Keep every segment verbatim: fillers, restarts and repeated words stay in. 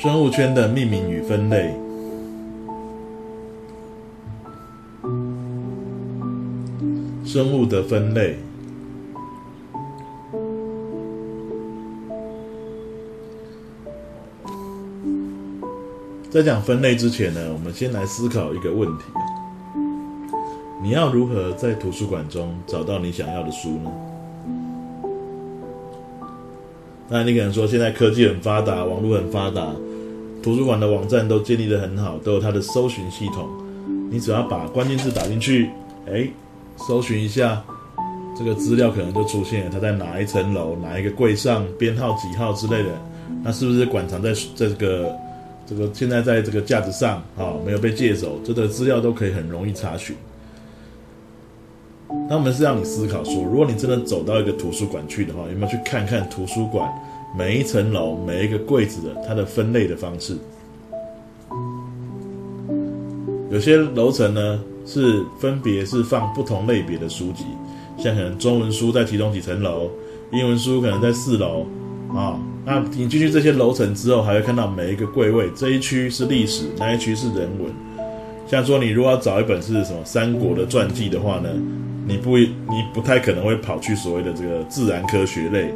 生物圈的命名与分类。生物的分类。在讲分类之前呢，我们先来思考一个问题：你要如何在图书馆中找到你想要的书呢？那你可能说，现在科技很发达，网络很发达，图书馆的网站都建立得很好，都有它的搜寻系统。你只要把关键字打进去，哎，搜寻一下，这个资料可能就出现了，它在哪一层楼、哪一个柜上、编号几号之类的。那是不是馆藏在这个？这个现在在这个架子上，哦，没有被借走，这个资料都可以很容易查询。那我们是让你思考说，如果你真的走到一个图书馆去的话，有没有去看看图书馆每一层楼、每一个柜子的它的分类的方式？有些楼层呢是分别是放不同类别的书籍，像可能中文书在其中几层楼，英文书可能在四楼。啊、哦，那你进去这些楼层之后，还会看到每一个柜位，这一区是历史，那一区是人文。像说，你如果要找一本是什么三国的传记的话呢，你不你不太可能会跑去所谓的这个自然科学类，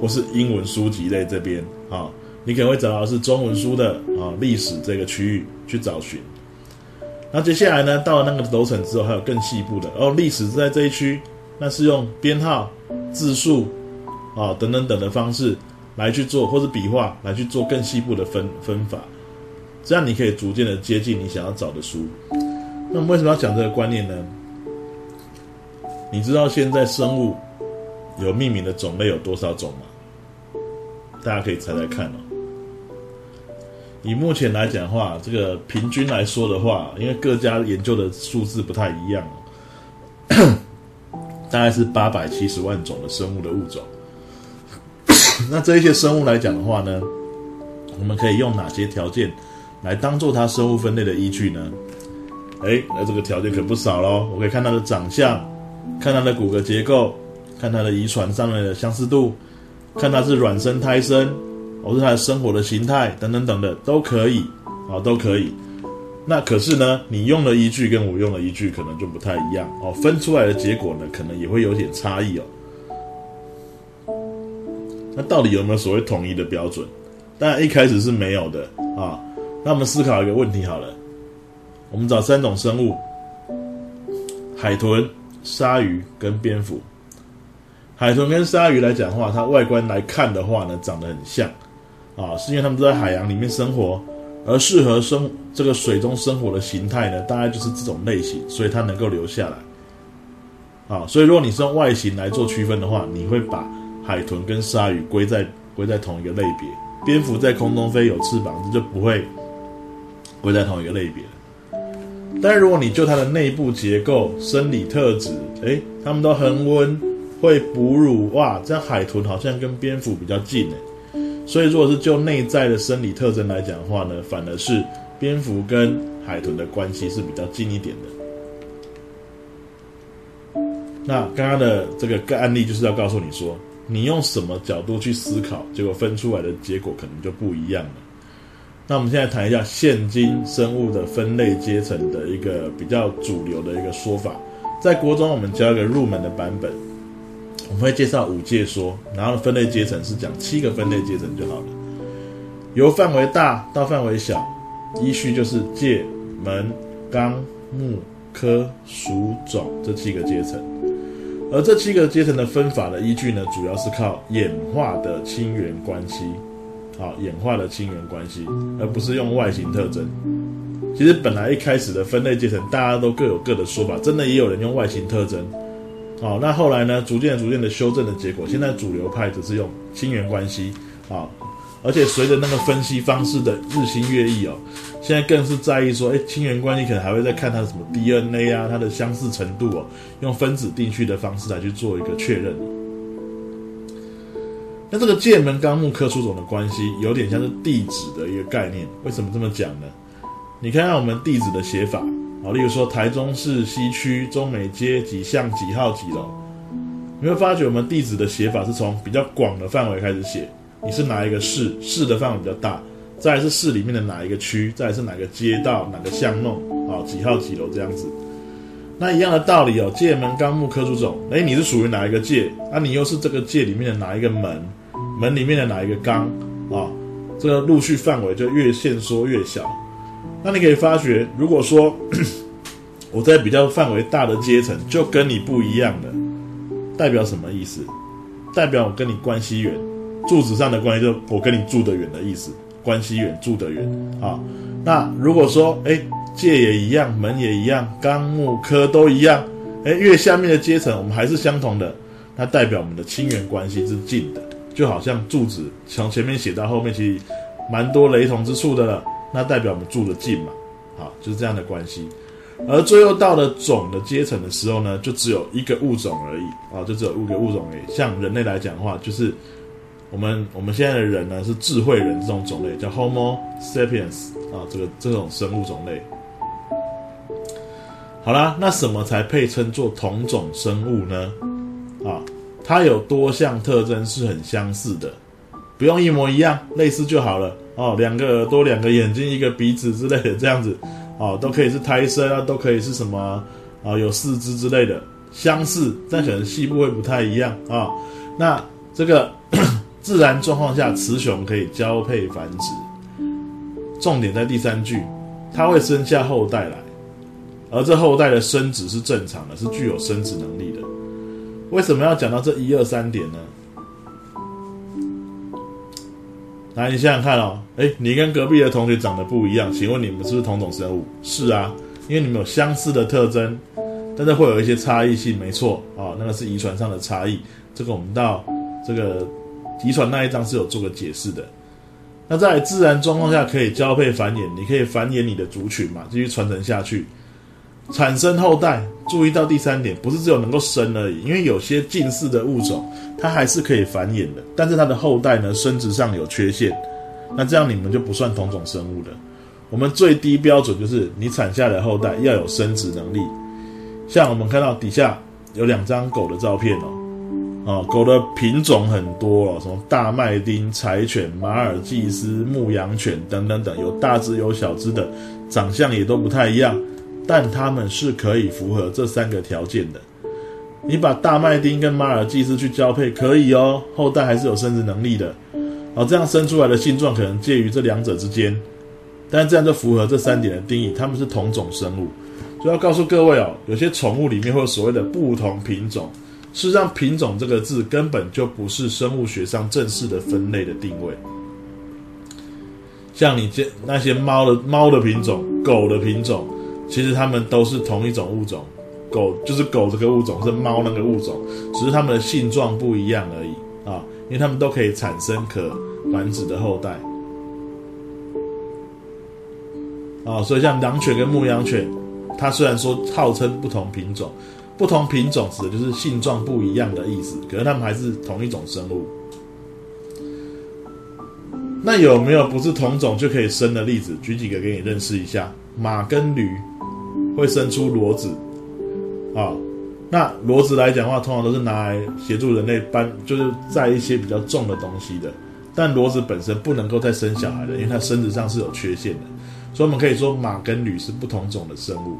或是英文书籍类这边啊、哦，你可能会找到是中文书的啊、哦、历史这个区域去找寻。那接下来呢，到了那个楼层之后，还有更细部的哦，历史是在这一区，那是用编号、字数啊、哦、等等等的方式。来去做，或是笔画来去做更细部的分分法，这样你可以逐渐的接近你想要找的书。那我们为什么要讲这个观念呢？你知道现在生物有命名的种类有多少种吗？大家可以猜猜看哦。以目前来讲的话，这个平均来说的话，因为各家研究的数字不太一样、哦、大概是八百七十万种的生物的物种。那这一些生物来讲的话呢，我们可以用哪些条件来当做它生物分类的依据呢？哎，那这个条件可不少咯，我可以看它的长相，看它的骨骼结构，看它的遗传上面的相似度，看它是卵生胎生，或是它的生活的形态等等等的都可以啊、哦，都可以。那可是呢，你用的依据跟我用的依据可能就不太一样哦，分出来的结果呢，可能也会有点差异哦。那到底有没有所谓统一的标准？当然一开始是没有的啊。那我们思考一个问题好了，我们找三种生物：海豚、鲨鱼跟蝙蝠。海豚跟鲨鱼来讲的话，它外观来看的话呢，长得很像啊，是因为它们都在海洋里面生活，而适合生这个水中生活的形态呢，大概就是这种类型，所以它能够留下来啊。所以如果你是用外形来做区分的话，你会把海豚跟鲨鱼归在归在同一个类别，蝙蝠在空中飞有翅膀，这就不会归在同一个类别了。但是如果你就它的内部结构、生理特质，哎，它们都恒温、会哺乳，哇，这样海豚好像跟蝙蝠比较近哎。所以如果是就内在的生理特征来讲的话呢，反而是蝙蝠跟海豚的关系是比较近一点的。那刚刚的这个个案例就是要告诉你说，你用什么角度去思考，结果分出来的结果可能就不一样了。那我们现在谈一下现今生物的分类阶层的一个比较主流的一个说法。在国中我们教一个入门的版本，我们会介绍五界说，然后分类阶层是讲七个分类阶层就好了，由范围大到范围小，依序就是界、门、纲、目、科、属、种这七个阶层。而这七个阶层的分法的依据呢，主要是靠演化的亲缘关系，好，演化的亲缘关系，而不是用外形特征。其实本来一开始的分类阶层，大家都各有各的说法，真的也有人用外形特征。好，那后来呢，逐渐逐渐的修正的结果，现在主流派只是用亲缘关系，好，而且随着那个分析方式的日新月异哦，现在更是在意说，哎，亲缘关系可能还会再看它的什么 D N A 啊，它的相似程度哦，用分子定序的方式来去做一个确认。那这个界门纲目科属种的关系，有点像是地址的一个概念。为什么这么讲呢？你看看我们地址的写法啊，例如说台中市西区中美街几巷几号几楼，你会发觉我们地址的写法是从比较广的范围开始写。你是哪一个市？市的范围比较大，再来是市里面的哪一个区，再来是哪个街道哪个巷弄、哦、几号几楼这样子。那一样的道理哦，界门纲目科属种，诶你是属于哪一个界啊，你又是这个界里面的哪一个门，门里面的哪一个纲、哦、这个陆续范围就越限缩越小。那你可以发觉，如果说我在比较范围大的阶层就跟你不一样了，代表什么意思？代表我跟你关系远，住址上的关系就我跟你住得远的意思，关系远住得远、哦、那如果说诶界也一样，门也一样，纲目科都一样，越下面的阶层我们还是相同的，那代表我们的亲缘关系是近的，就好像住址从前面写到后面其实蛮多雷同之处的了，那代表我们住得近嘛，好，就是这样的关系。而最后到了种的阶层的时候呢，就只有一个物种而已、哦、就只有一个物种而已。像人类来讲的话，就是我们我们现在的人呢是智慧人，这种种类叫 Homo sapiens、哦、这个这种生物种类。好啦，那什么才配称作同种生物呢？啊，它有多项特征是很相似的，不用一模一样，类似就好了。哦，两个耳朵，两个眼睛，一个鼻子之类的，这样子，哦，都可以是胎生啊，都可以是什么啊，有四肢之类的，相似，但可能细部会不太一样啊。那这个自然状况下，雌雄可以交配繁殖。重点在第三句，它会生下后代来。而这后代的生殖是正常的，是具有生殖能力的。为什么要讲到这一二三点呢？来，你想想看哦，诶你跟隔壁的同学长得不一样，请问你们是不是同种生物？是啊，因为你们有相似的特征，但是会有一些差异性，没错、哦、那个是遗传上的差异，这个我们到这个遗传那一章是有做个解释的。那在自然状况下可以交配繁衍，你可以繁衍你的族群嘛，继续传承下去，产生后代。注意到第三点，不是只有能够生而已，因为有些近似的物种它还是可以繁衍的，但是它的后代呢生殖上有缺陷，那这样你们就不算同种生物了。我们最低标准就是你产下的后代要有生殖能力。像我们看到底下有两张狗的照片哦，哦狗的品种很多哦，什么大麦町、柴犬、马尔济斯、牧羊犬等等等，有大只有小只的，长相也都不太一样，但他们是可以符合这三个条件的。你把大麦町跟马尔济斯去交配可以哦，后代还是有生殖能力的、哦、这样生出来的性状可能介于这两者之间，但这样就符合这三点的定义，他们是同种生物。所以要告诉各位哦，有些宠物里面会有所谓的不同品种，事实上品种这个字根本就不是生物学上正式的分类的定位。像你那些猫的猫的品种、狗的品种，其实它们都是同一种物种，狗就是狗这个物种，是猫那个物种，只是它们的性状不一样而已啊，因为它们都可以产生可繁殖的后代啊。所以像狼犬跟牧羊犬，它虽然说号称不同品种，不同品种指的就是性状不一样的意思，可是它们还是同一种生物。那有没有不是同种就可以生的例子？举几个给你认识一下。马跟驴会生出骡子、哦、那骡子来讲的话通常都是拿来协助人类搬，就是载一些比较重的东西的，但骡子本身不能够再生小孩的，因为它生殖上是有缺陷的，所以我们可以说马跟驴是不同种的生物。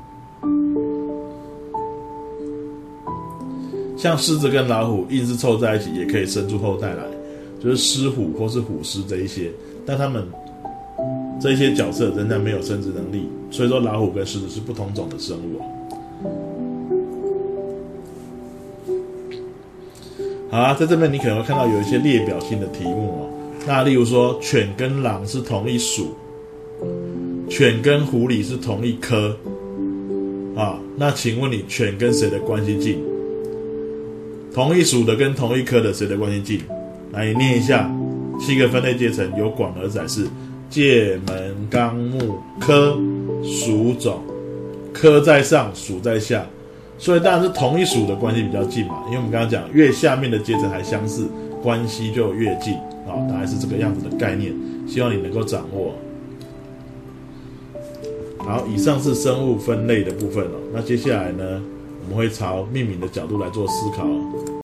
像狮子跟老虎硬是凑在一起也可以生出后代来，就是狮虎或是虎狮这一些，但他们这些角色仍然没有生殖能力，所以说老虎跟狮子是不同种的生物、哦、好啊，在这边你可能会看到有一些列表性的题目、哦、那例如说犬跟狼是同一属，犬跟狐狸是同一科、啊、那请问你犬跟谁的关系近？同一属的跟同一科的谁的关系近？来，你念一下七个分类阶层，由广而载是界门纲目科属种，科在上属在下，所以当然是同一属的关系比较近嘛，因为我们刚刚讲越下面的阶层还相似，关系就越近、哦、大概是这个样子的概念，希望你能够掌握。好，以上是生物分类的部分、哦、那接下来呢我们会朝命名的角度来做思考。